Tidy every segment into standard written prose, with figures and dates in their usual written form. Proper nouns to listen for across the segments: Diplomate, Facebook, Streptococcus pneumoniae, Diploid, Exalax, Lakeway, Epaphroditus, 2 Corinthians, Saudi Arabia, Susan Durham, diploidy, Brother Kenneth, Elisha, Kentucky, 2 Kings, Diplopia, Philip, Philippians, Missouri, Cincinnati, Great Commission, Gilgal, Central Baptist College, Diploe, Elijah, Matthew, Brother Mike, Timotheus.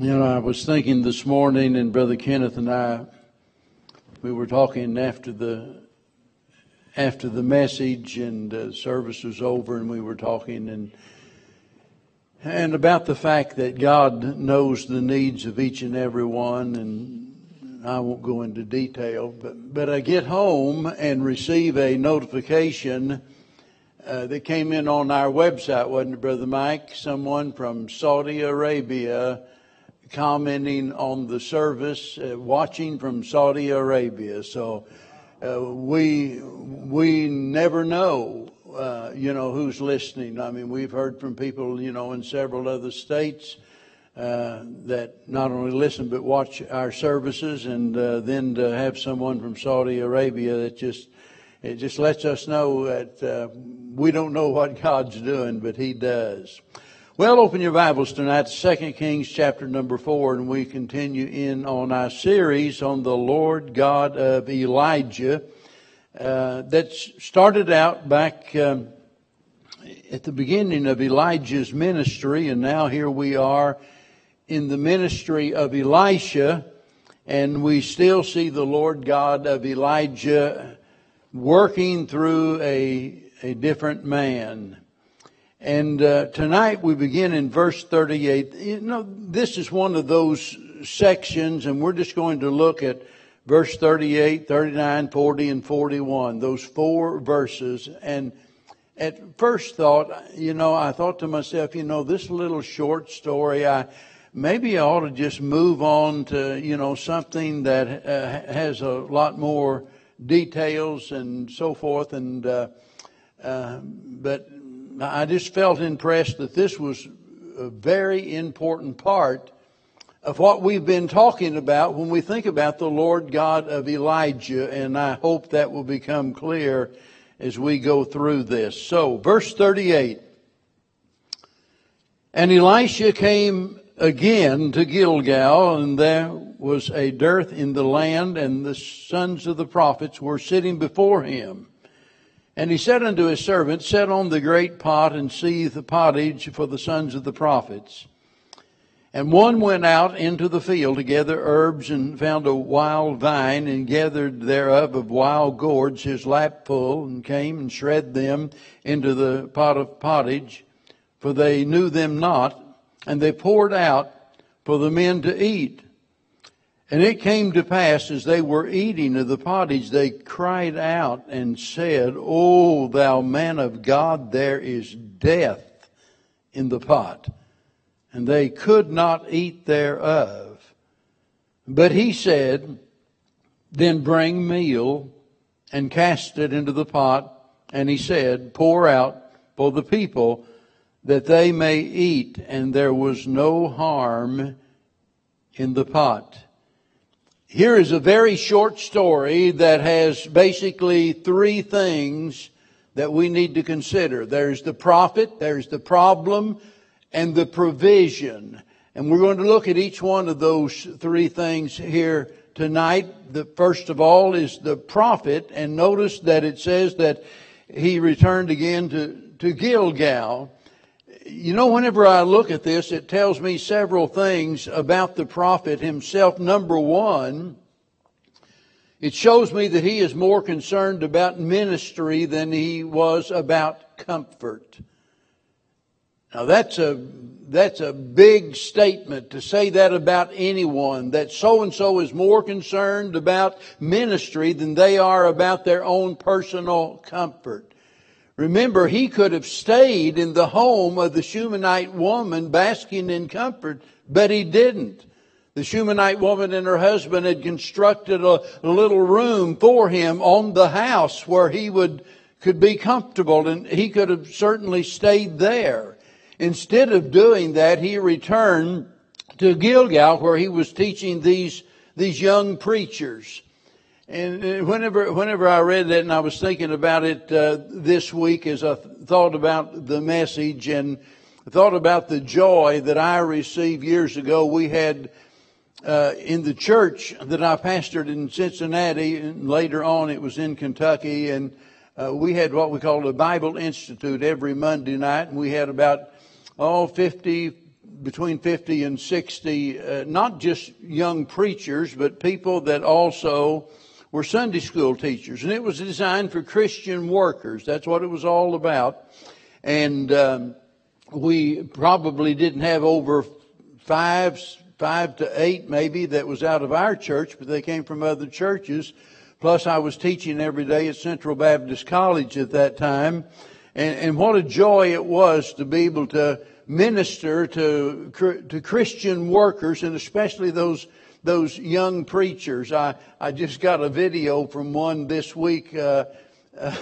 You know, I was thinking this morning, and Brother Kenneth and I, we were talking after the message and service was over, and we were talking and about the fact that God knows the needs of each and every one, and I won't go into detail, but I get home and receive a notification that came in on our website, wasn't it, Brother Mike? Someone from Saudi Arabia commenting on the service, watching from Saudi Arabia. So we never know, you know, who's listening. I mean, we've heard from people, you know, in several other states that not only listen but watch our services, and then to have someone from Saudi Arabia, it just lets us know that we don't know what God's doing, but He does. Well, open your Bibles tonight to 2 Kings chapter number 4, and we continue in on our series on the Lord God of Elijah. That started out back at the beginning of Elijah's ministry, and now here we are in the ministry of Elisha, and we still see the Lord God of Elijah working through a different man. And tonight we begin in verse 38. You know, this is one of those sections, and we're just going to look at verse 38, 39, 40, and 41, those four verses. And at first thought, you know, I thought to myself, you know, this little short story, maybe I ought to just move on to, you know, something that has a lot more details and so forth. And but I just felt impressed that this was a very important part of what we've been talking about when we think about the Lord God of Elijah, and I hope that will become clear as we go through this. So, verse 38, and Elisha came again to Gilgal, and there was a dearth in the land, and the sons of the prophets were sitting before him. And he said unto his servant, set on the great pot and seethe the pottage for the sons of the prophets. And one went out into the field to gather herbs, and found a wild vine, and gathered thereof of wild gourds his lap full, and came and shred them into the pot of pottage, for they knew them not, and they poured out for the men to eat. And it came to pass, as they were eating of the pottage, they cried out and said, O thou man of God, there is death in the pot. And they could not eat thereof. But he said, then bring meal, and cast it into the pot. And he said, pour out for the people, that they may eat. And there was no harm in the pot. Here is a very short story that has basically three things that we need to consider. There's the prophet, there's the problem, and the provision. And we're going to look at each one of those three things here tonight. The first of all is the prophet, and notice that it says that he returned again to Gilgal. You know, whenever I look at this, it tells me several things about the prophet himself. Number one, it shows me that he is more concerned about ministry than he was about comfort. Now, that's a big statement to say that about anyone, that so-and-so is more concerned about ministry than they are about their own personal comfort. Remember, he could have stayed in the home of the Shunammite woman basking in comfort, but he didn't. The Shunammite woman and her husband had constructed a little room for him on the house where he could be comfortable, and he could have certainly stayed there. Instead of doing that, he returned to Gilgal, where he was teaching these young preachers. And whenever I read that, and I was thinking about it this week as I thought about the message and thought about the joy that I received years ago. We had in the church that I pastored in Cincinnati, and later on it was in Kentucky, and we had what we called a Bible Institute every Monday night, and we had about 50 between 50 and 60, not just young preachers, but people that also were Sunday school teachers. And it was designed for Christian workers. That's what it was all about. And we probably didn't have over five to eight maybe that was out of our church, but they came from other churches. Plus I was teaching every day at Central Baptist College at that time. And what a joy it was to be able to minister to Christian workers, and especially those young preachers. I just got a video from one this week. I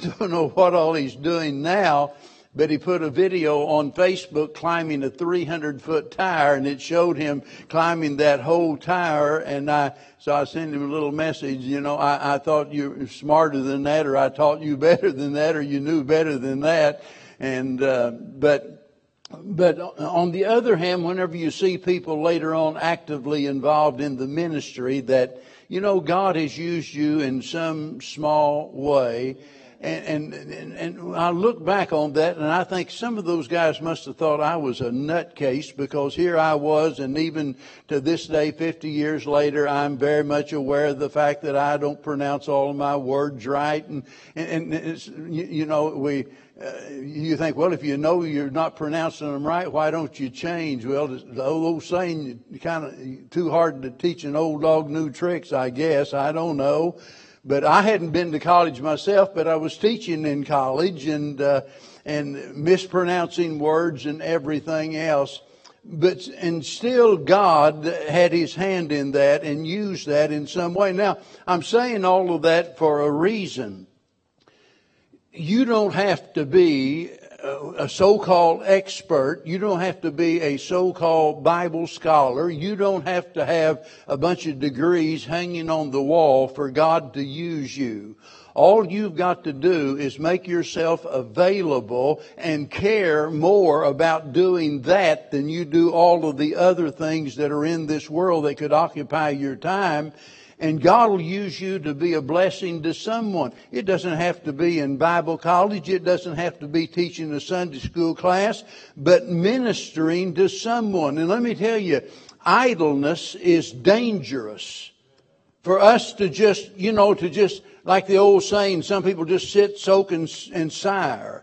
don't know what all he's doing now, but he put a video on Facebook climbing a 300-foot tower, and it showed him climbing that whole tower. And I sent him a little message, you know, I thought you were smarter than that, or I taught you better than that, or you knew better than that. And but on the other hand, whenever you see people later on actively involved in the ministry, that, you know, God has used you in some small way. And I look back on that, and I think some of those guys must have thought I was a nutcase, because here I was, and even to this day, 50 years later, I'm very much aware of the fact that I don't pronounce all of my words right. And it's, you know, you think, well, if you know you're not pronouncing them right, why don't you change? Well, the old saying, kind of too hard to teach an old dog new tricks, I guess. I don't know. But I hadn't been to college myself, but I was teaching in college, and mispronouncing words and everything else. But, and still God had His hand in that and used that in some way. Now, I'm saying all of that for a reason. You don't have to be a so-called expert. You don't have to be a so-called Bible scholar. You don't have to have a bunch of degrees hanging on the wall for God to use you. All you've got to do is make yourself available and care more about doing that than you do all of the other things that are in this world that could occupy your time. And God will use you to be a blessing to someone. It doesn't have to be in Bible college. It doesn't have to be teaching a Sunday school class, but ministering to someone. And let me tell you, idleness is dangerous. For us to just, you know, to just, like the old saying, some people just sit, soak, and sire.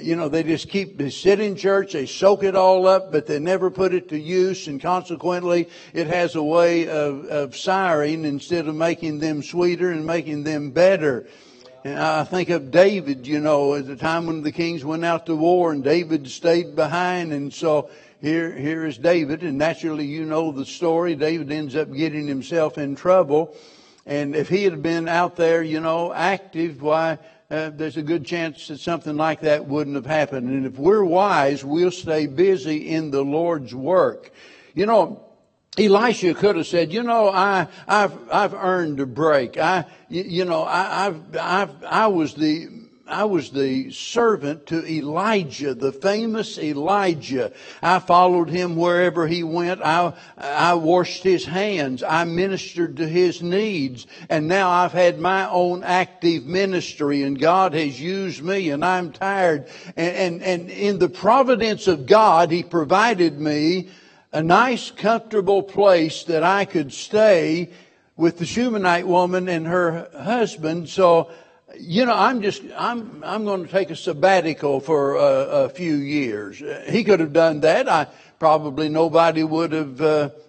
You know, they just they sit in church, they soak it all up, but they never put it to use, and consequently it has a way of siring instead of making them sweeter and making them better. And I think of David, you know, at the time when the kings went out to war, and David stayed behind, and so here is David, and naturally you know the story. David ends up getting himself in trouble, and if he had been out there, you know, active, why... there's a good chance that something like that wouldn't have happened. And if we're wise, we'll stay busy in the Lord's work. You know, Elisha could have said, you know, I've earned a break. I was the servant to Elijah, the famous Elijah. I followed him wherever he went. I washed his hands. I ministered to his needs. And now I've had my own active ministry, and God has used me, and I'm tired. And in the providence of God, He provided me a nice, comfortable place that I could stay with the Shunammite woman and her husband. So, you know, I'm going to take a sabbatical for a few years. He could have done that.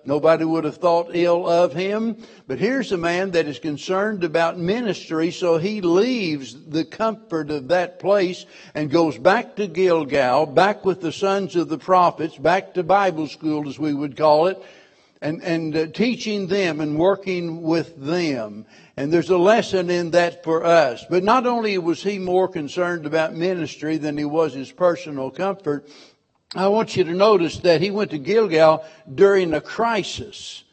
Nobody would have thought ill of him. But here's a man that is concerned about ministry, so he leaves the comfort of that place and goes back to Gilgal, back with the sons of the prophets, back to Bible school, as we would call it, and teaching them and working with them. And there's a lesson in that for us. But not only was he more concerned about ministry than he was his personal comfort, I want you to notice that he went to Gilgal during a crisis.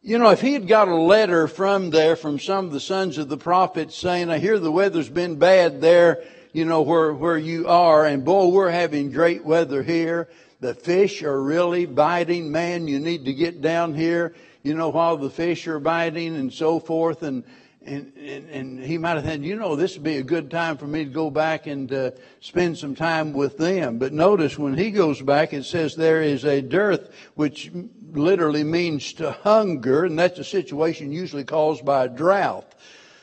You know, if he had got a letter from there from some of the sons of the prophets saying, I hear the weather's been bad there, you know, where you are, and boy, we're having great weather here. The fish are really biting. Man, you need to get down here, you know, while the fish are biting and so forth. And And he might have thought, you know, this would be a good time for me to go back and spend some time with them. But notice when he goes back, it says there is a dearth, which literally means to hunger. And that's a situation usually caused by a drought.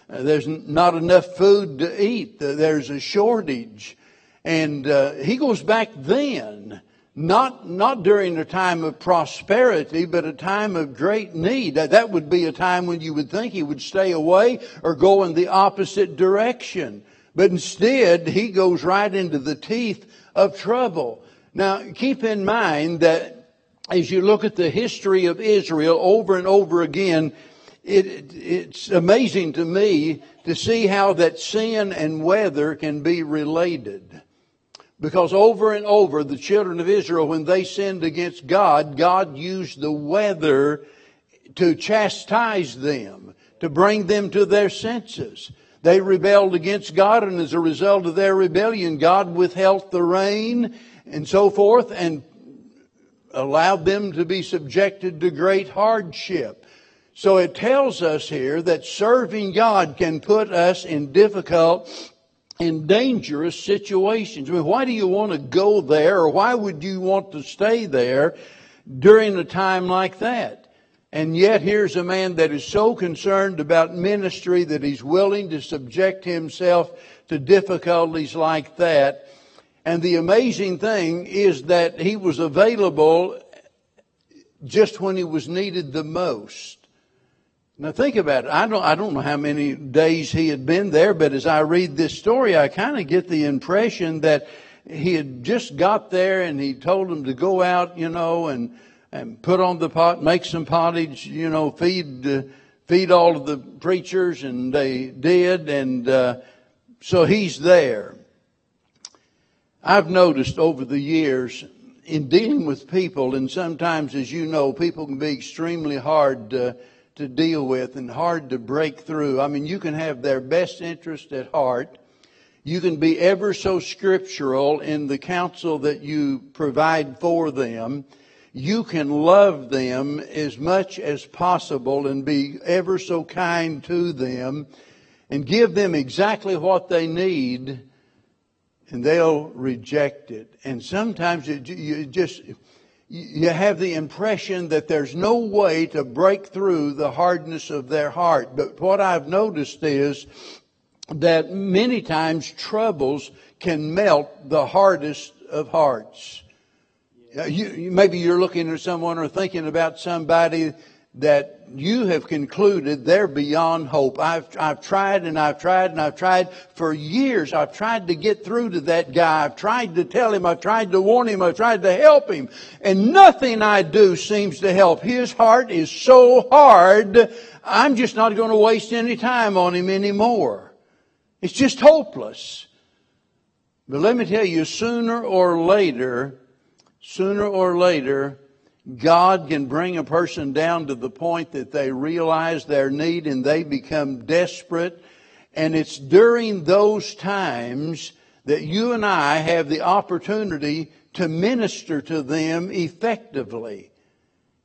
There's not enough food to eat. There's a shortage. And he goes back then. Not during a time of prosperity, but a time of great need. That would be a time when you would think he would stay away or go in the opposite direction. But instead, he goes right into the teeth of trouble. Now, keep in mind that as you look at the history of Israel over and over again, it's amazing to me to see how that sin and weather can be related. Because over and over, the children of Israel, when they sinned against God, God used the weather to chastise them, to bring them to their senses. They rebelled against God, and as a result of their rebellion, God withheld the rain and so forth and allowed them to be subjected to great hardship. So it tells us here that serving God can put us in difficult situations. In dangerous situations. I mean, why do you want to go there, or why would you want to stay there during a time like that? And yet here's a man that is so concerned about ministry that he's willing to subject himself to difficulties like that. And the amazing thing is that he was available just when he was needed the most. Now think about it. I don't know how many days he had been there, but as I read this story, I kind of get the impression that he had just got there and he told them to go out, you know, and put on the pot, make some pottage, you know, feed all of the preachers, and they did, and so he's there. I've noticed over the years in dealing with people, and sometimes, as you know, people can be extremely hard to deal with and hard to break through. I mean, you can have their best interest at heart. You can be ever so scriptural in the counsel that you provide for them. You can love them as much as possible and be ever so kind to them and give them exactly what they need, and they'll reject it. And sometimes you have the impression that there's no way to break through the hardness of their heart. But what I've noticed is that many times troubles can melt the hardest of hearts. Maybe you're looking at someone or thinking about somebody that you have concluded they're beyond hope. I've tried for years. I've tried to get through to that guy. I've tried to tell him. I've tried to warn him. I've tried to help him. And nothing I do seems to help. His heart is so hard, I'm just not going to waste any time on him anymore. It's just hopeless. But let me tell you, sooner or later, God can bring a person down to the point that they realize their need and they become desperate. And it's during those times that you and I have the opportunity to minister to them effectively.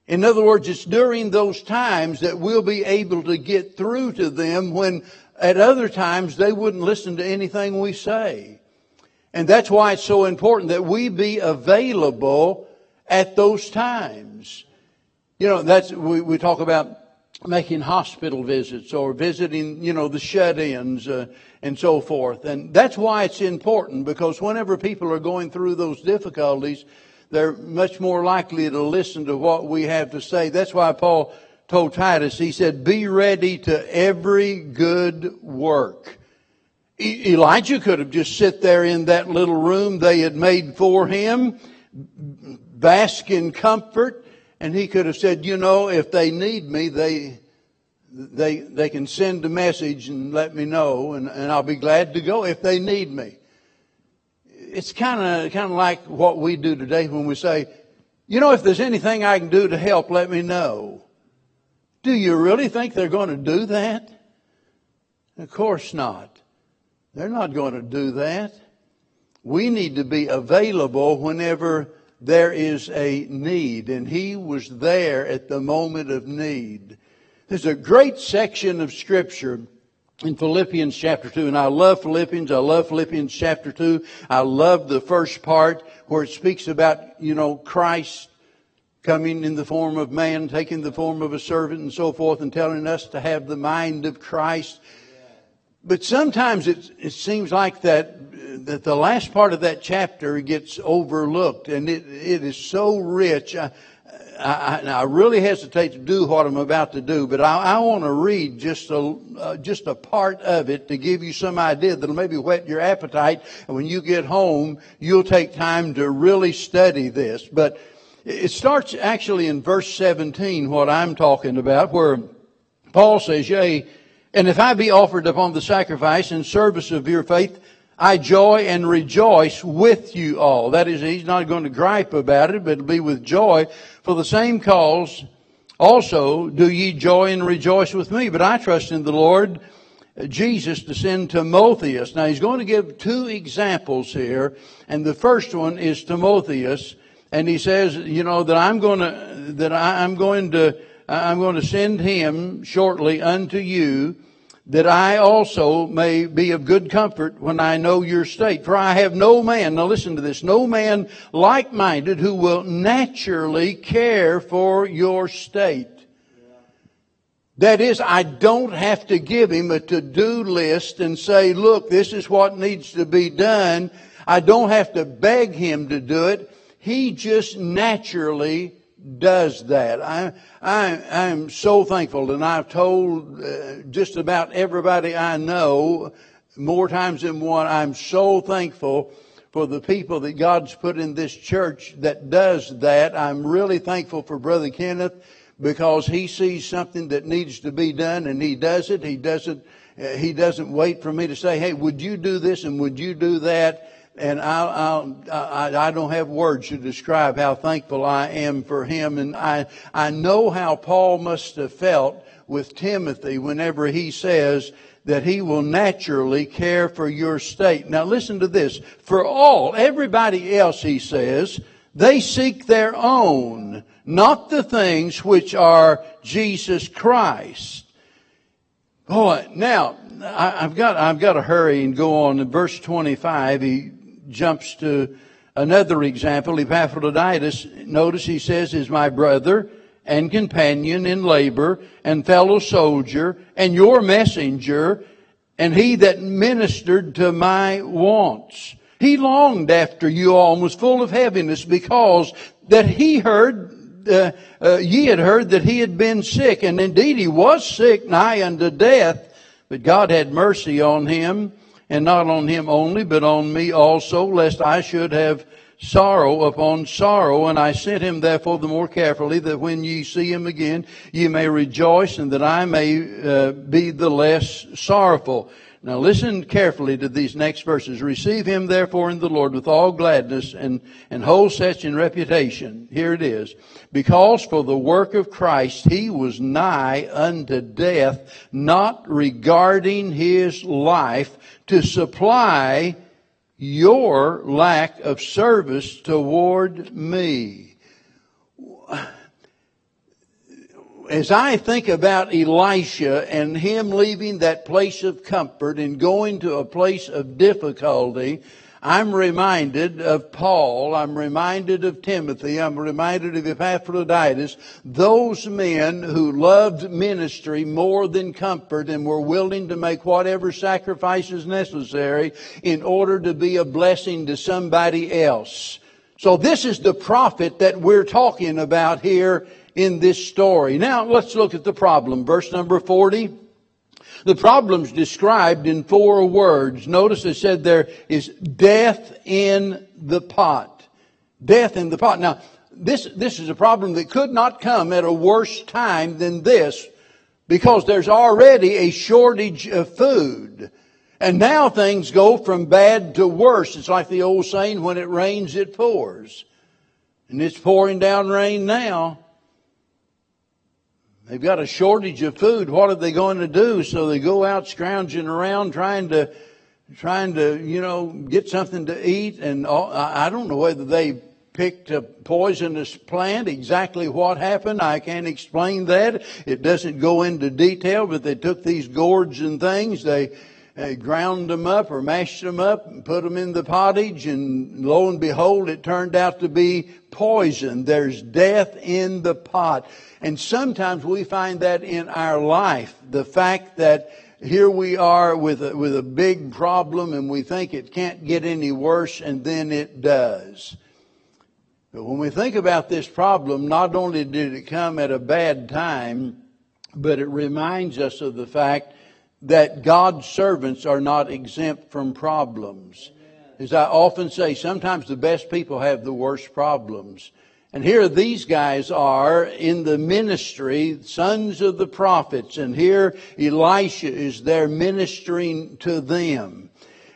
In other words, it's during those times that we'll be able to get through to them when at other times they wouldn't listen to anything we say. And that's why it's so important that we be available at those times. You know, we talk about making hospital visits or visiting, you know, the shut-ins and so forth. And that's why it's important, because whenever people are going through those difficulties, they're much more likely to listen to what we have to say. That's why Paul told Titus, he said, be ready to every good work. Elijah could have just sit there in that little room they had made for him, bask in comfort, and he could have said, you know, if they need me, they can send a message and let me know, and I'll be glad to go if they need me. It's kind of like what we do today when we say, you know, if there's anything I can do to help, let me know. Do you really think they're going to do that? Of course not. They're not going to do that. We need to be available whenever there is a need, and he was there at the moment of need. There's a great section of Scripture in Philippians chapter 2. And I love Philippians. I love Philippians chapter 2. I love the first part where it speaks about, you know, Christ coming in the form of man, taking the form of a servant and so forth, and telling us to have the mind of Christ. But sometimes it seems like that the last part of that chapter gets overlooked, and it is so rich. I really hesitate to do what I'm about to do, but I want to read just a part of it to give you some idea that'll maybe whet your appetite. And when you get home, you'll take time to really study this. But it starts actually in verse 17, what I'm talking about, where Paul says, "Yea, and if I be offered upon the sacrifice and service of your faith, I joy and rejoice with you all." That is, he's not going to gripe about it, but it'll be with joy. "For the same cause also do ye joy and rejoice with me. But I trust in the Lord Jesus to send Timotheus." Now he's going to give two examples here. And the first one is Timotheus. And he says, you know, that I'm going to send him shortly unto you, that I also may be of good comfort when I know your state. For I have no man, now listen to this, no man like-minded who will naturally care for your state. That is, I don't have to give him a to-do list and say, look, this is what needs to be done. I don't have to beg him to do it. He just naturally does that. I'm so thankful, and I've told just about everybody I know more times than one, I'm so thankful for the people that God's put in this church that does that. I'm really thankful for Brother Kenneth, because he sees something that needs to be done and he does it. He doesn't wait for me to say, hey, would you do this and would you do that? And I don't have words to describe how thankful I am for him. And I know how Paul must have felt with Timothy whenever he says that he will naturally care for your state. Now listen to this. For all, everybody else, he says, they seek their own, not the things which are Jesus Christ. Boy, now, I've got to hurry and go on. In verse 25, he jumps to another example. Epaphroditus, notice he says, is my brother and companion in labor and fellow soldier and your messenger, and he that ministered to my wants. He longed after you all and was full of heaviness, because that he heard ye had heard that he had been sick, and indeed he was sick, nigh unto death. But God had mercy on him, and not on him only, but on me also, lest I should have sorrow upon sorrow. And I sent him therefore the more carefully, that when ye see him again, ye may rejoice, and that I may be the less sorrowful. Now listen carefully to these next verses. Receive him therefore in the Lord with all gladness, and hold such in reputation. Here it is. Because for the work of Christ he was nigh unto death, not regarding his life, to supply your lack of service toward me. As I think about Elisha and him leaving that place of comfort and going to a place of difficulty, I'm reminded of Paul, I'm reminded of Timothy, I'm reminded of Epaphroditus, those men who loved ministry more than comfort and were willing to make whatever sacrifices necessary in order to be a blessing to somebody else. So this is the prophet that we're talking about here in this story. Now let's look at the problem. Verse number 40. The problem's described in four words. Notice it said there is death in the pot. Death in the pot. Now this is a problem that could not come at a worse time than this, because there's already a shortage of food. And now things go from bad to worse. It's like the old saying, when it rains, it pours. And it's pouring down rain now. They've got a shortage of food. What are they going to do? So they go out scrounging around trying to, you know, get something to eat. And all, I don't know whether they picked a poisonous plant. Exactly what happened, I can't explain that. It doesn't go into detail, but they took these gourds and things. They ground them up or mashed them up and put them in the pottage, and lo and behold, it turned out to be poison. There's death in the pot. And sometimes we find that in our life, the fact that here we are with a big problem and we think it can't get any worse, and then it does. But when we think about this problem, not only did it come at a bad time, but it reminds us of the fact that God's servants are not exempt from problems. As I often say, sometimes the best people have the worst problems. And here these guys are in the ministry, sons of the prophets. And here Elisha is there ministering to them.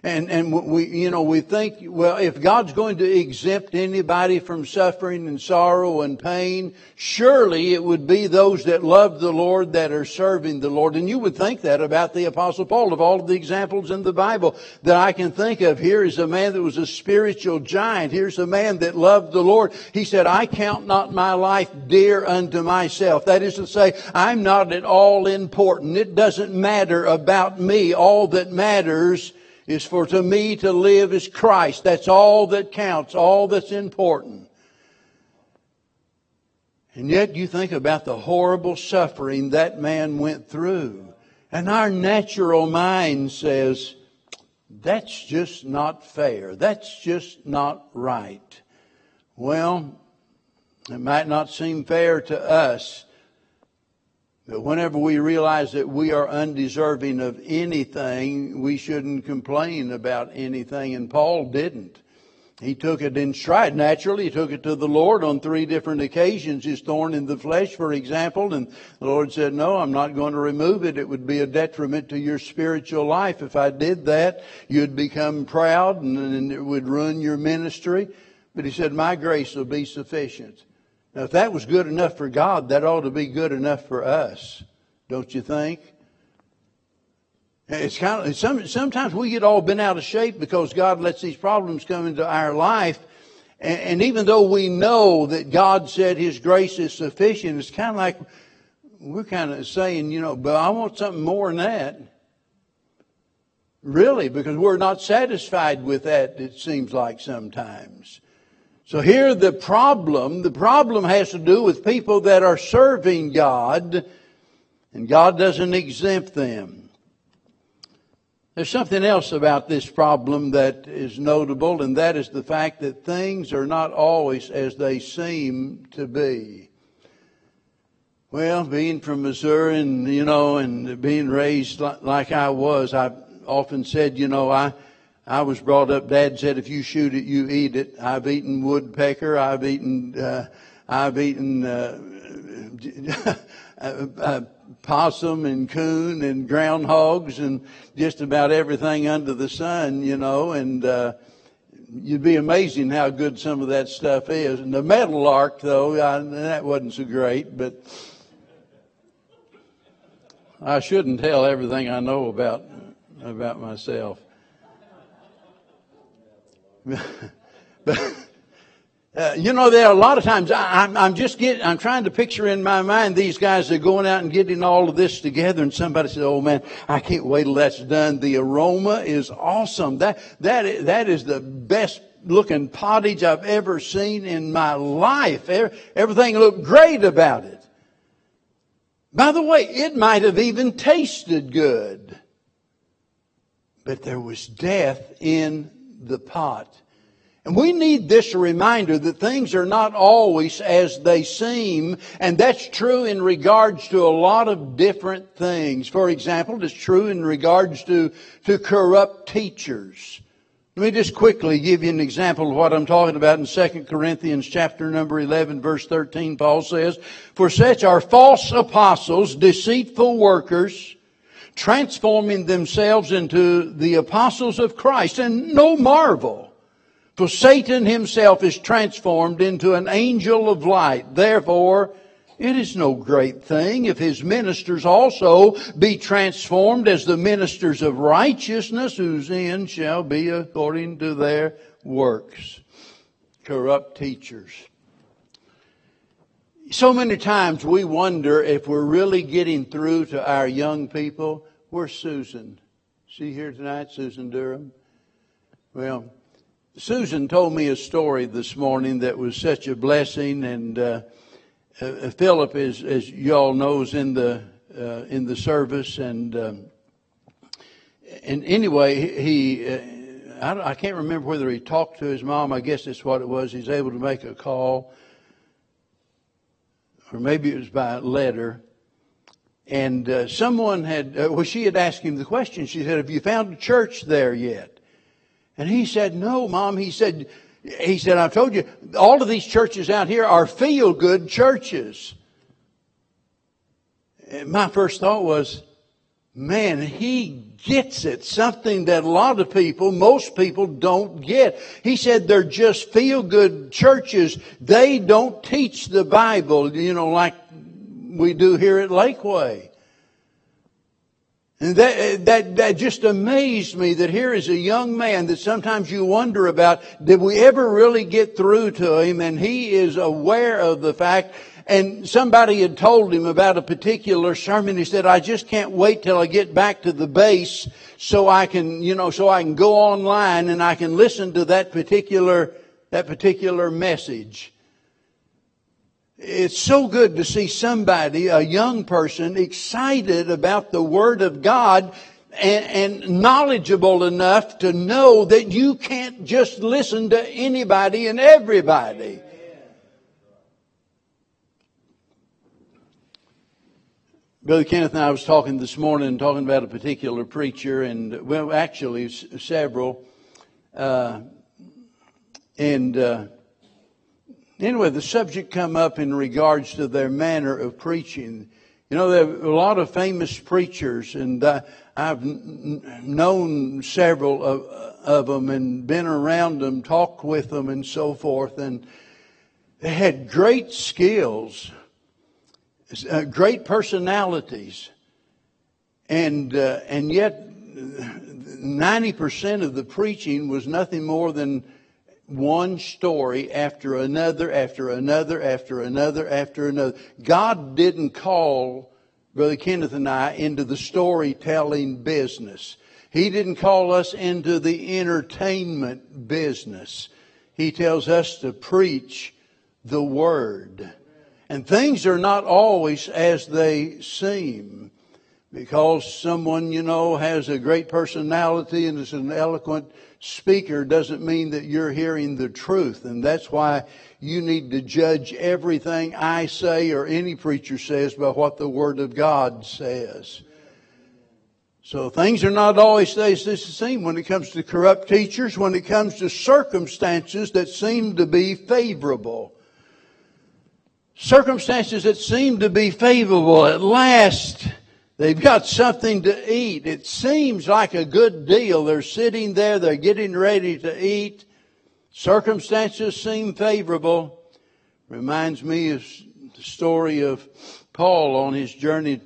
And we think, well, if God's going to exempt anybody from suffering and sorrow and pain, surely it would be those that love the Lord, that are serving the Lord. And you would think that about the Apostle Paul. Of all of the examples in the Bible that I can think of, here is a man that was a spiritual giant. Here's a man that loved the Lord. He said, I count not my life dear unto myself. That is to say, I'm not at all important. It doesn't matter about me. All that matters is for to me to live is Christ. That's all that counts, all that's important. And yet you think about the horrible suffering that man went through. And our natural mind says, that's just not fair. That's just not right. Well, it might not seem fair to us, but whenever we realize that we are undeserving of anything, we shouldn't complain about anything. And Paul didn't. He took it in stride. Naturally, he took it to the Lord on three different occasions. His thorn in the flesh, for example. And the Lord said, no, I'm not going to remove it. It would be a detriment to your spiritual life. If I did that, you'd become proud and it would ruin your ministry. But he said, my grace will be sufficient. Now, if that was good enough for God, that ought to be good enough for us, don't you think? It's kind of sometimes we get all bent out of shape because God lets these problems come into our life, and even though we know that God said His grace is sufficient, it's kind of like we're kind of saying, but I want something more than that. Really, because we're not satisfied with that, it seems like sometimes. So here the problem has to do with people that are serving God, and God doesn't exempt them. There's something else about this problem that is notable, and that is the fact that things are not always as they seem to be. Well, being from Missouri and being raised like I was, I've often said, I was brought up, Dad said, if you shoot it, you eat it. I've eaten woodpecker. I've eaten possum and coon and groundhogs and just about everything under the sun, and you'd be amazing how good some of that stuff is. And the meadowlark, though, that wasn't so great, but I shouldn't tell everything I know about myself. But there are a lot of times I'm trying to picture in my mind these guys are going out and getting all of this together, and somebody says, "Oh man, I can't wait till that's done. The aroma is awesome. That is the best looking pottage I've ever seen in my life. Everything looked great about it. By the way, it might have even tasted good, but there was death in the pot." And we need this reminder that things are not always as they seem, and that's true in regards to a lot of different things. For example, it's true in regards to corrupt teachers. Let me just quickly give you an example of what I'm talking about in 2 Corinthians chapter number 11, verse 13. Paul says, "For such are false apostles, deceitful workers, transforming themselves into the apostles of Christ. And no marvel, for Satan himself is transformed into an angel of light. Therefore, it is no great thing if his ministers also be transformed as the ministers of righteousness, whose end shall be according to their works." corrupt teachers. So many times we wonder if we're really getting through to our young people. Where's Susan? She here tonight, Susan Durham? Well, Susan told me a story this morning that was such a blessing. And Philip is, as you all know, is in the service. And anyway, I can't remember whether he talked to his mom. I guess that's what it was. He's able to make a call. Or maybe it was by letter. And someone had, well, she had asked him the question. She said, "Have you found a church there yet?" And he said, "No, Mom." He said, "I've told you, all of these churches out here are feel-good churches." And my first thought was, man, he gets it. Something that a lot of people, most people don't get. He said they're just feel-good churches. They don't teach the Bible, you know, like we do here at Lakeway. And that just amazed me, that here is a young man that sometimes you wonder about, did we ever really get through to him? And he is aware of the fact. And somebody had told him about a particular sermon. He said, "I just can't wait till I get back to the base so I can, so I can go online and I can listen to that particular message." It's so good to see somebody, a young person, excited about the Word of God and knowledgeable enough to know that you can't just listen to anybody and everybody. Brother Kenneth and I was talking this morning, talking about a particular preacher, and well, actually several. Anyway, the subject come up in regards to their manner of preaching. You know, there are a lot of famous preachers, and I've known several of them and been around them, talked with them, and so forth. And they had great skills. Great personalities, and yet 90% of the preaching was nothing more than one story after another, after another, after another, after another. God didn't call Brother Kenneth and I into the storytelling business. He didn't call us into the entertainment business. He tells us to preach the Word. And things are not always as they seem, because someone, has a great personality and is an eloquent speaker doesn't mean that you're hearing the truth. And that's why you need to judge everything I say or any preacher says by what the Word of God says. So things are not always as they seem when it comes to corrupt teachers, when it comes to circumstances that seem to be favorable. Circumstances that seem to be favorable. At last, they've got something to eat. It seems like a good deal. They're sitting there. They're getting ready to eat. Circumstances seem favorable. Reminds me of the story of Paul on his journey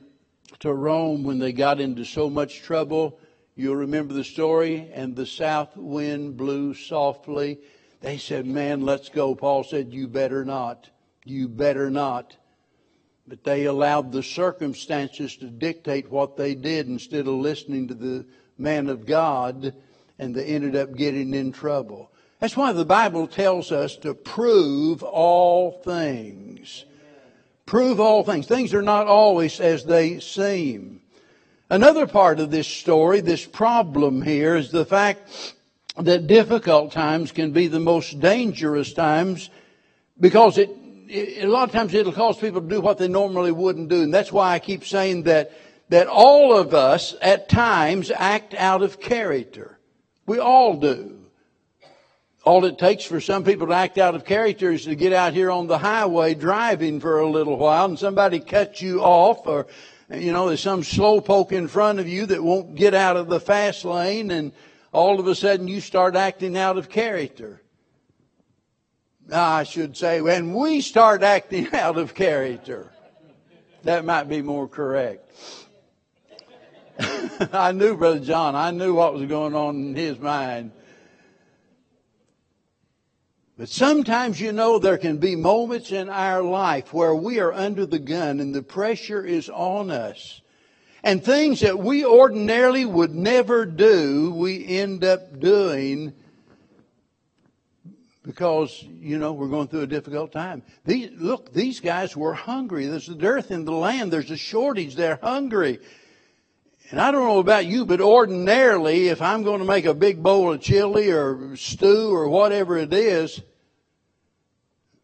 to Rome when they got into so much trouble. You'll remember the story. And the south wind blew softly. They said, "Man, let's go." Paul said, "You better not. You better not." But they allowed the circumstances to dictate what they did instead of listening to the man of God, and they ended up getting in trouble. That's why the Bible tells us to prove all things. Prove all things. Things are not always as they seem. Another part of this story, this problem here, is the fact that difficult times can be the most dangerous times, because a lot of times it'll cause people to do what they normally wouldn't do. And that's why I keep saying that all of us at times act out of character. We all do. All it takes for some people to act out of character is to get out here on the highway driving for a little while and somebody cuts you off, or, there's some slowpoke in front of you that won't get out of the fast lane, and all of a sudden you start acting out of character. I should say, when we start acting out of character. That might be more correct. I knew Brother John. I knew what was going on in his mind. But sometimes, you know, there can be moments in our life where we are under the gun and the pressure is on us. And things that we ordinarily would never do, we end up doing because, you know, we're going through a difficult time. These guys were hungry. There's a dearth in the land. There's a shortage. They're hungry. And I don't know about you, but ordinarily, if I'm going to make a big bowl of chili or stew or whatever it is,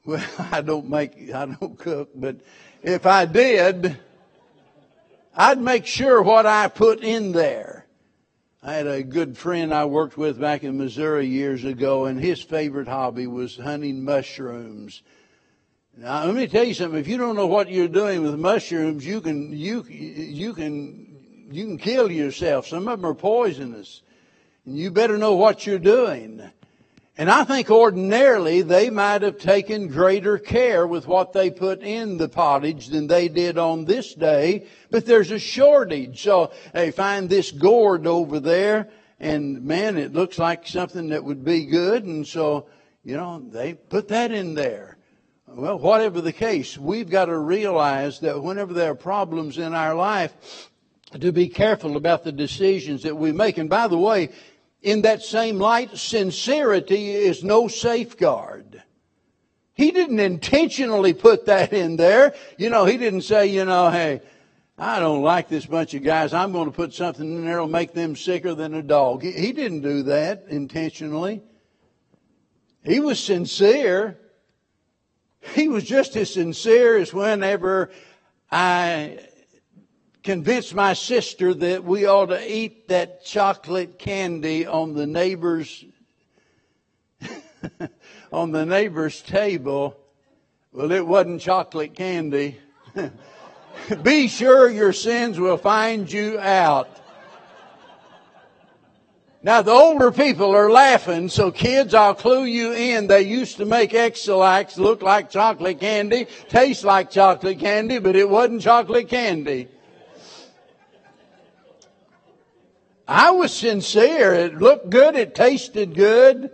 well, I don't cook, but if I did, I'd make sure what I put in there. I had a good friend I worked with back in Missouri years ago, and his favorite hobby was hunting mushrooms. Now, let me tell you something. If you don't know what you're doing with mushrooms, you can kill yourself. Some of them are poisonous. And you better know what you're doing. And I think ordinarily they might have taken greater care with what they put in the pottage than they did on this day. But there's a shortage. So they find this gourd over there. And man, it looks like something that would be good. And so, you know, they put that in there. Well, whatever the case, we've got to realize that whenever there are problems in our life, to be careful about the decisions that we make. And by the way, in that same light, sincerity is no safeguard. He didn't intentionally put that in there. You know, he didn't say, you know, hey, I don't like this bunch of guys. I'm going to put something in there that'll make them sicker than a dog. He didn't do that intentionally. He was sincere. He was just as sincere as whenever I convinced my sister that we ought to eat that chocolate candy on the neighbor's on the neighbor's table. Well, it wasn't chocolate candy. Be sure your sins will find you out. Now, the older people are laughing, so kids, I'll clue you in. They used to make Exalax look like chocolate candy, taste like chocolate candy, but it wasn't chocolate candy. I was sincere. It looked good. It tasted good.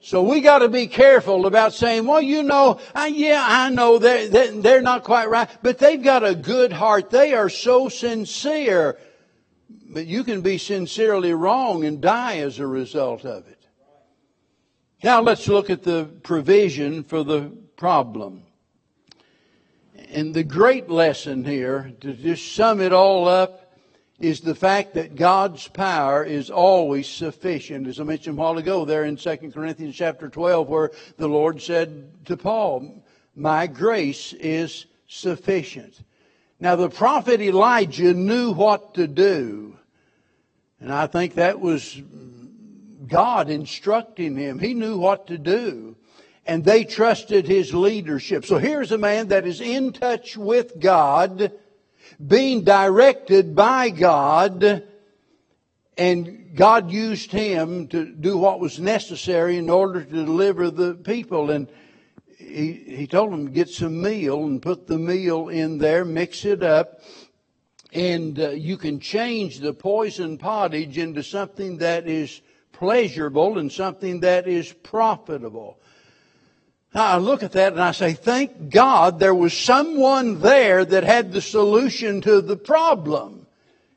So we got to be careful about saying, well, you know, I know they're not quite right, but they've got a good heart. They are so sincere. But you can be sincerely wrong and die as a result of it. Now let's look at the provision for the problem. And the great lesson here, to just sum it all up, is the fact that God's power is always sufficient. As I mentioned a while ago there in 2 Corinthians chapter 12, where the Lord said to Paul, my grace is sufficient. Now the prophet Elijah knew what to do. And I think that was God instructing him. He knew what to do. And they trusted his leadership. So here's a man that is in touch with God, being directed by God, and God used him to do what was necessary in order to deliver the people. And he told them to get some meal and put the meal in there, mix it up, and you can change the poison pottage into something that is pleasurable and something that is profitable. Now, I look at that and I say, thank God there was someone there that had the solution to the problem.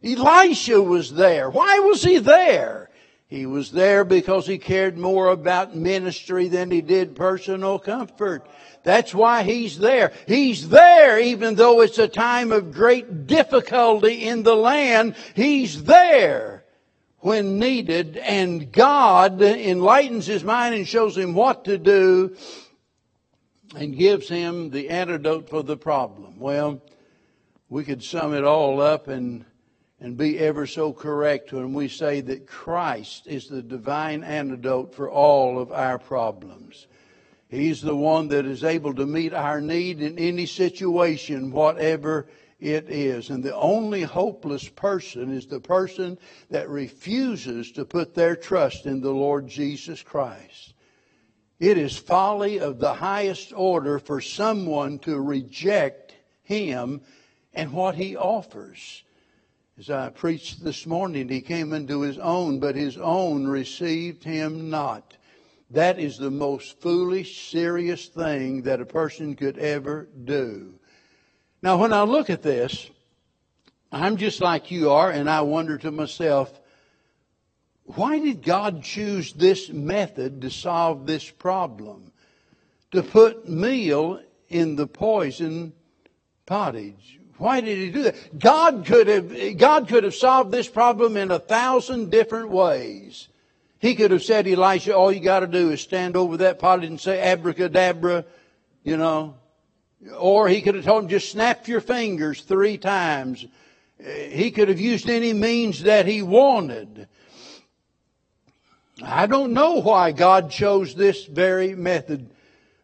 Elisha was there. Why was he there? He was there because he cared more about ministry than he did personal comfort. That's why he's there. He's there even though it's a time of great difficulty in the land. He's there when needed, and God enlightens his mind and shows him what to do, and gives him the antidote for the problem. Well, we could sum it all up and be ever so correct when we say that Christ is the divine antidote for all of our problems. He's the one that is able to meet our need in any situation, whatever it is. And the only hopeless person is the person that refuses to put their trust in the Lord Jesus Christ. It is folly of the highest order for someone to reject Him and what He offers. As I preached this morning, He came into His own, but His own received Him not. That is the most foolish, serious thing that a person could ever do. Now, when I look at this, I'm just like you are, and I wonder to myself, why did God choose this method to solve this problem? To put meal in the poison pottage. Why did He do that? God could have solved this problem in 1,000 different ways. He could have said, Elisha, all you got to do is stand over that pottage and say abracadabra, you know. Or He could have told him, just snap your fingers 3 times. He could have used any means that He wanted. I don't know why God chose this very method.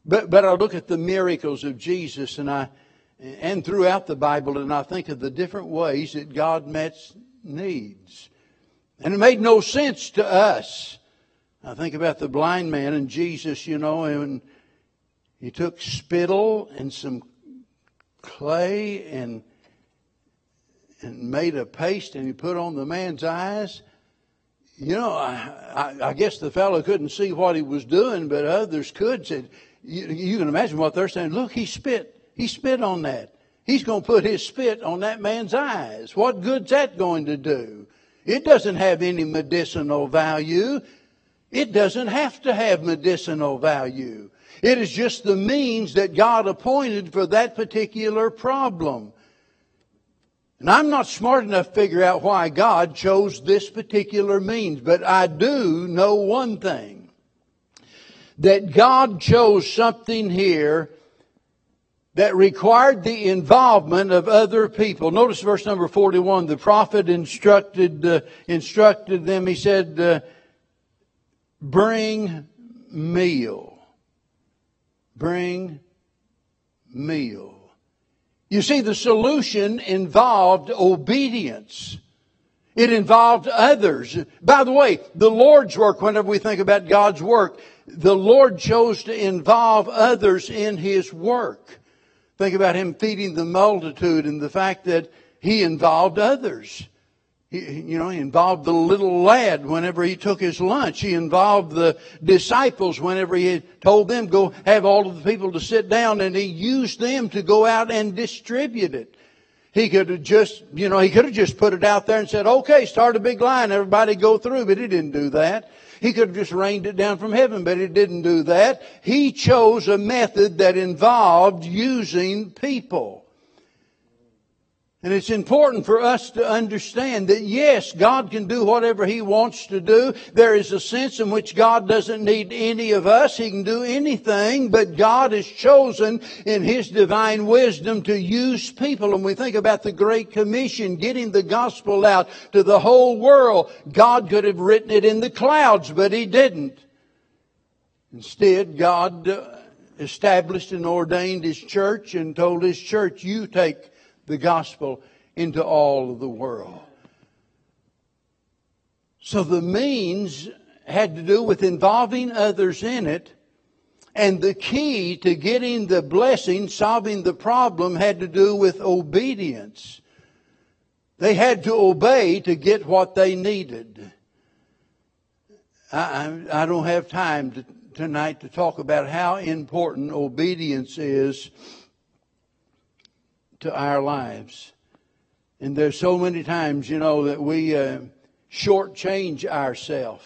But I look at the miracles of Jesus and throughout the Bible, and I think of the different ways that God met needs. And it made no sense to us. I think about the blind man and Jesus, you know, and He took spittle and some clay and made a paste, and He put on the man's eyes. You know, I guess the fellow couldn't see what he was doing, but others could. Said, you can imagine what they're saying. Look, He spit. He spit on that. He's going to put His spit on that man's eyes. What good's that going to do? It doesn't have any medicinal value. It doesn't have to have medicinal value. It is just the means that God appointed for that particular problem. And I'm not smart enough to figure out why God chose this particular means. But I do know one thing. That God chose something here that required the involvement of other people. Notice verse number 41. The prophet instructed them. He said, bring meal. Bring meal. You see, the solution involved obedience. It involved others. By the way, the Lord's work, whenever we think about God's work, the Lord chose to involve others in His work. Think about Him feeding the multitude and the fact that He involved others. He involved the little lad whenever He took his lunch. He involved the disciples whenever He told them, go have all of the people to sit down. And He used them to go out and distribute it. He could have just, put it out there and said, okay, start a big line. Everybody go through. But He didn't do that. He could have just rained it down from heaven, but He didn't do that. He chose a method that involved using people. And it's important for us to understand that, yes, God can do whatever He wants to do. There is a sense in which God doesn't need any of us. He can do anything, but God has chosen in His divine wisdom to use people. And we think about the Great Commission, getting the gospel out to the whole world. God could have written it in the clouds, but He didn't. Instead, God established and ordained His church and told His church, you take the gospel into all of the world. So the means had to do with involving others in it, and the key to getting the blessing, solving the problem, had to do with obedience. They had to obey to get what they needed. I don't have time tonight to talk about how important obedience is to our lives. And there's so many times, you know, that we shortchange ourselves.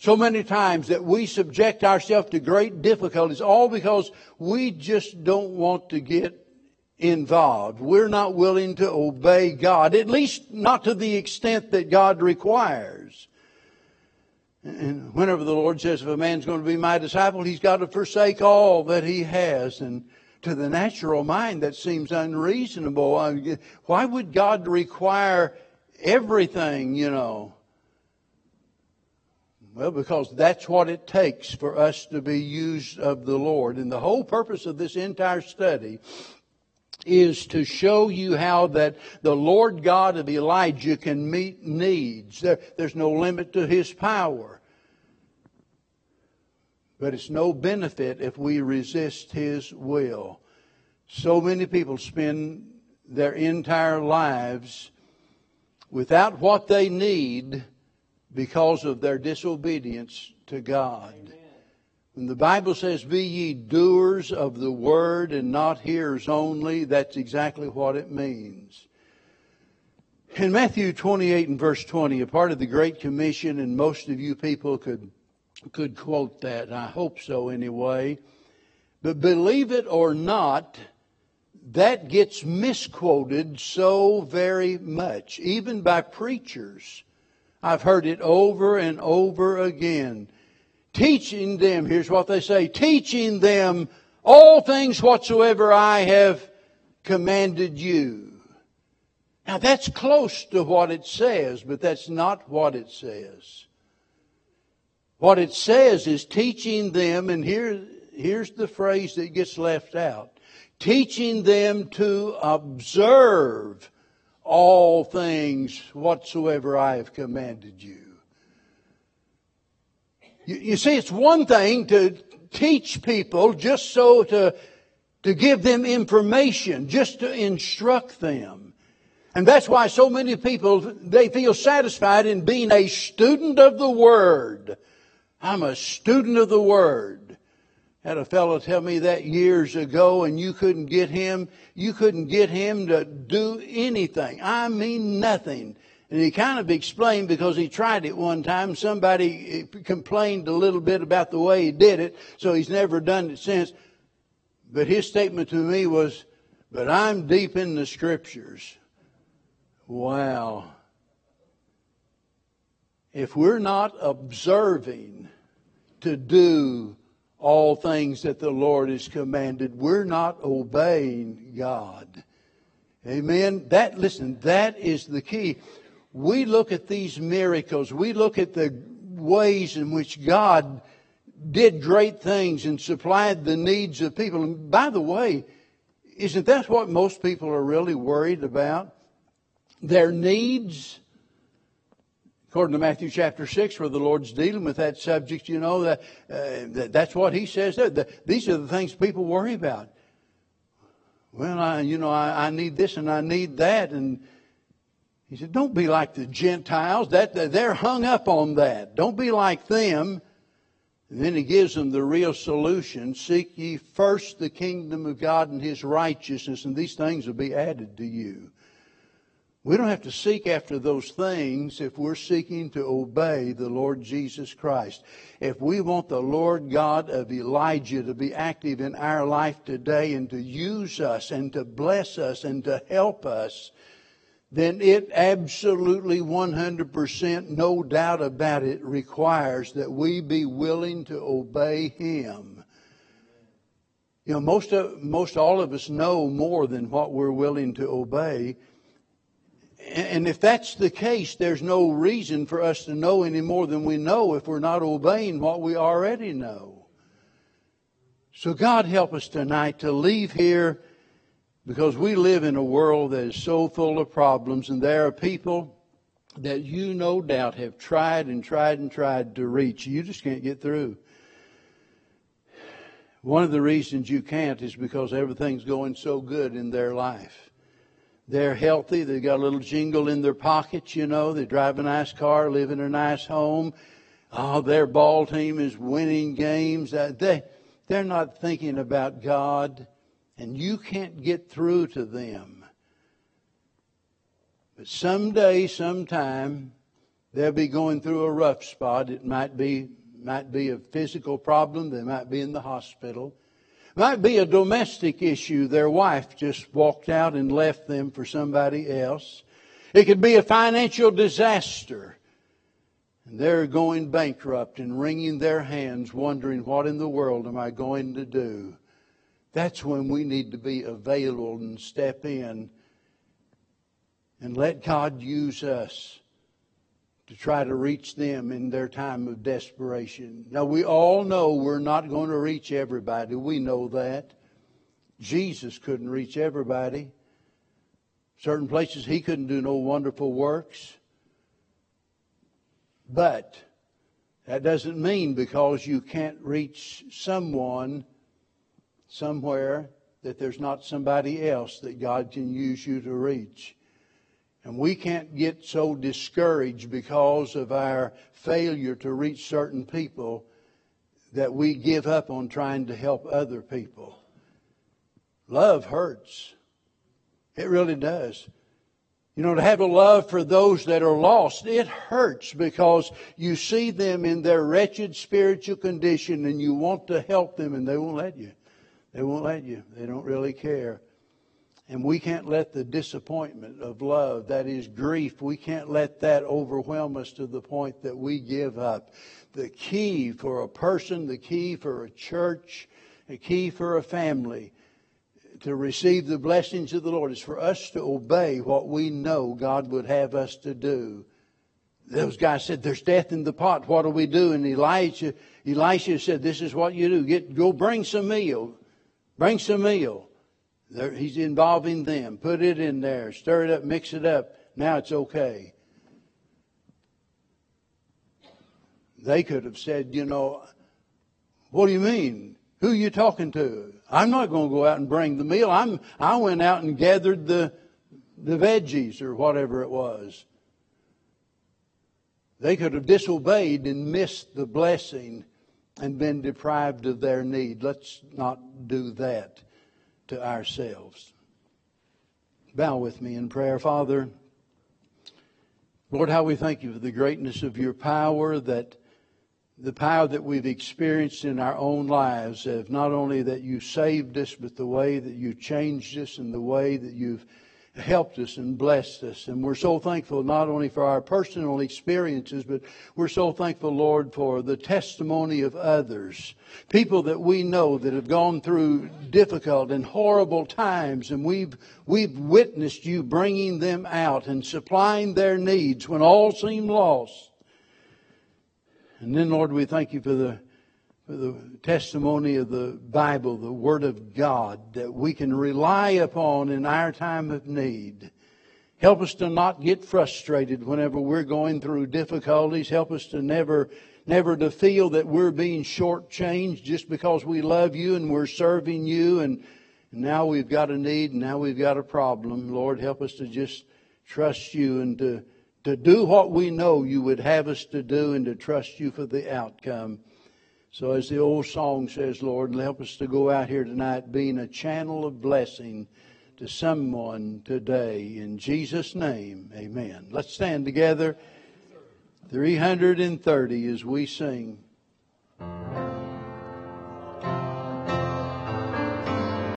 So many times that we subject ourselves to great difficulties, all because we just don't want to get involved. We're not willing to obey God, at least not to the extent that God requires. And whenever the Lord says, if a man's going to be my disciple, he's got to forsake all that he has. And to the natural mind, that seems unreasonable. Why would God require everything, you know? Well, because that's what it takes for us to be used of the Lord. And the whole purpose of this entire study is to show you how that the Lord God of Elijah can meet needs. There's no limit to His power. But it's no benefit if we resist His will. So many people spend their entire lives without what they need because of their disobedience to God. Amen. When the Bible says, be ye doers of the word and not hearers only, that's exactly what it means. In Matthew 28 and verse 20, a part of the Great Commission, and most of you people could quote that, and I hope so anyway. But believe it or not, that gets misquoted so very much, even by preachers. I've heard it over and over again. Teaching them, here's what they say, teaching them all things whatsoever I have commanded you. Now, that's close to what it says, but that's not what it says. What it says is teaching them, and here's the phrase that gets left out, teaching them to observe all things whatsoever I have commanded you. You see, it's one thing to teach people just so to give them information, just to instruct them. And that's why so many people, they feel satisfied in being a student of the Word. I'm a student of the Word. Had a fellow tell me that years ago, and you couldn't get him to do anything. I mean nothing. And he kind of explained, because he tried it one time. Somebody complained a little bit about the way he did it, so he's never done it since. But his statement to me was, but I'm deep in the Scriptures. Wow. If we're not observing to do all things that the Lord has commanded, we're not obeying God. Amen. That is the key. We look at these miracles. We look at the ways in which God did great things and supplied the needs of people. And by the way, isn't that what most people are really worried about? Their needs, according to Matthew chapter 6, where the Lord's dealing with that subject, you know, that's what He says there. These are the things people worry about. Well, I need this and I need that. And He said, don't be like the Gentiles. They're hung up on that. Don't be like them. And then He gives them the real solution. Seek ye first the kingdom of God and His righteousness, and these things will be added to you. We don't have to seek after those things if we're seeking to obey the Lord Jesus Christ. If we want the Lord God of Elijah to be active in our life today and to use us and to bless us and to help us, then it absolutely 100%, no doubt about it, requires that we be willing to obey Him. You know, most all of us know more than what we're willing to obey. And if that's the case, there's no reason for us to know any more than we know if we're not obeying what we already know. So God help us tonight to leave here, because we live in a world that is so full of problems, and there are people that you no doubt have tried and tried and tried to reach. You just can't get through. One of the reasons you can't is because everything's going so good in their life. They're healthy. They've got a little jingle in their pockets, you know. They drive a nice car, live in a nice home. Oh, their ball team is winning games. They're not thinking about God, and you can't get through to them. But someday, sometime, they'll be going through a rough spot. It might be a physical problem. They might be in the hospital. Might be a domestic issue. Their wife just walked out and left them for somebody else. It could be a financial disaster. And they're going bankrupt and wringing their hands, wondering, what in the world am I going to do? That's when we need to be available and step in and let God use us to try to reach them in their time of desperation. Now, we all know we're not going to reach everybody. We know that. Jesus couldn't reach everybody. Certain places He couldn't do no wonderful works. But that doesn't mean because you can't reach someone somewhere that there's not somebody else that God can use you to reach. And we can't get so discouraged because of our failure to reach certain people that we give up on trying to help other people. Love hurts. It really does. You know, to have a love for those that are lost, it hurts because you see them in their wretched spiritual condition and you want to help them and they won't let you. They won't let you. They don't really care. And we can't let the disappointment of love, that is grief, we can't let that overwhelm us to the point that we give up. The key for a person, the key for a church, the key for a family to receive the blessings of the Lord is for us to obey what we know God would have us to do. Those guys said, there's death in the pot. What do we do? And Elisha said, this is what you do. Go bring some meal. Bring some meal. He's involving them. Put it in there. Stir it up. Mix it up. Now it's okay. They could have said, you know, what do you mean? Who are you talking to? I'm not going to go out and bring the meal. I went out and gathered the veggies or whatever it was. They could have disobeyed and missed the blessing and been deprived of their need. Let's not do that to ourselves. Bow with me in prayer. Father, Lord, how we thank you for the greatness of your power, that the power that we've experienced in our own lives, of not only that you saved us, but the way that you changed us and the way that you've helped us and blessed us. And we're so thankful not only for our personal experiences, but we're so thankful, Lord, for the testimony of others. People that we know that have gone through difficult and horrible times, and we've witnessed you bringing them out and supplying their needs when all seemed lost. And then, Lord, we thank you for the testimony of the Bible, the Word of God, that we can rely upon in our time of need. Help us to not get frustrated whenever we're going through difficulties. Help us to never to feel that we're being shortchanged just because we love you and we're serving you. And now we've got a need and now we've got a problem. Lord, help us to just trust you and to do what we know you would have us to do and to trust you for the outcome. So as the old song says, Lord, help us to go out here tonight being a channel of blessing to someone today. In Jesus' name, amen. Let's stand together. 330 as we sing.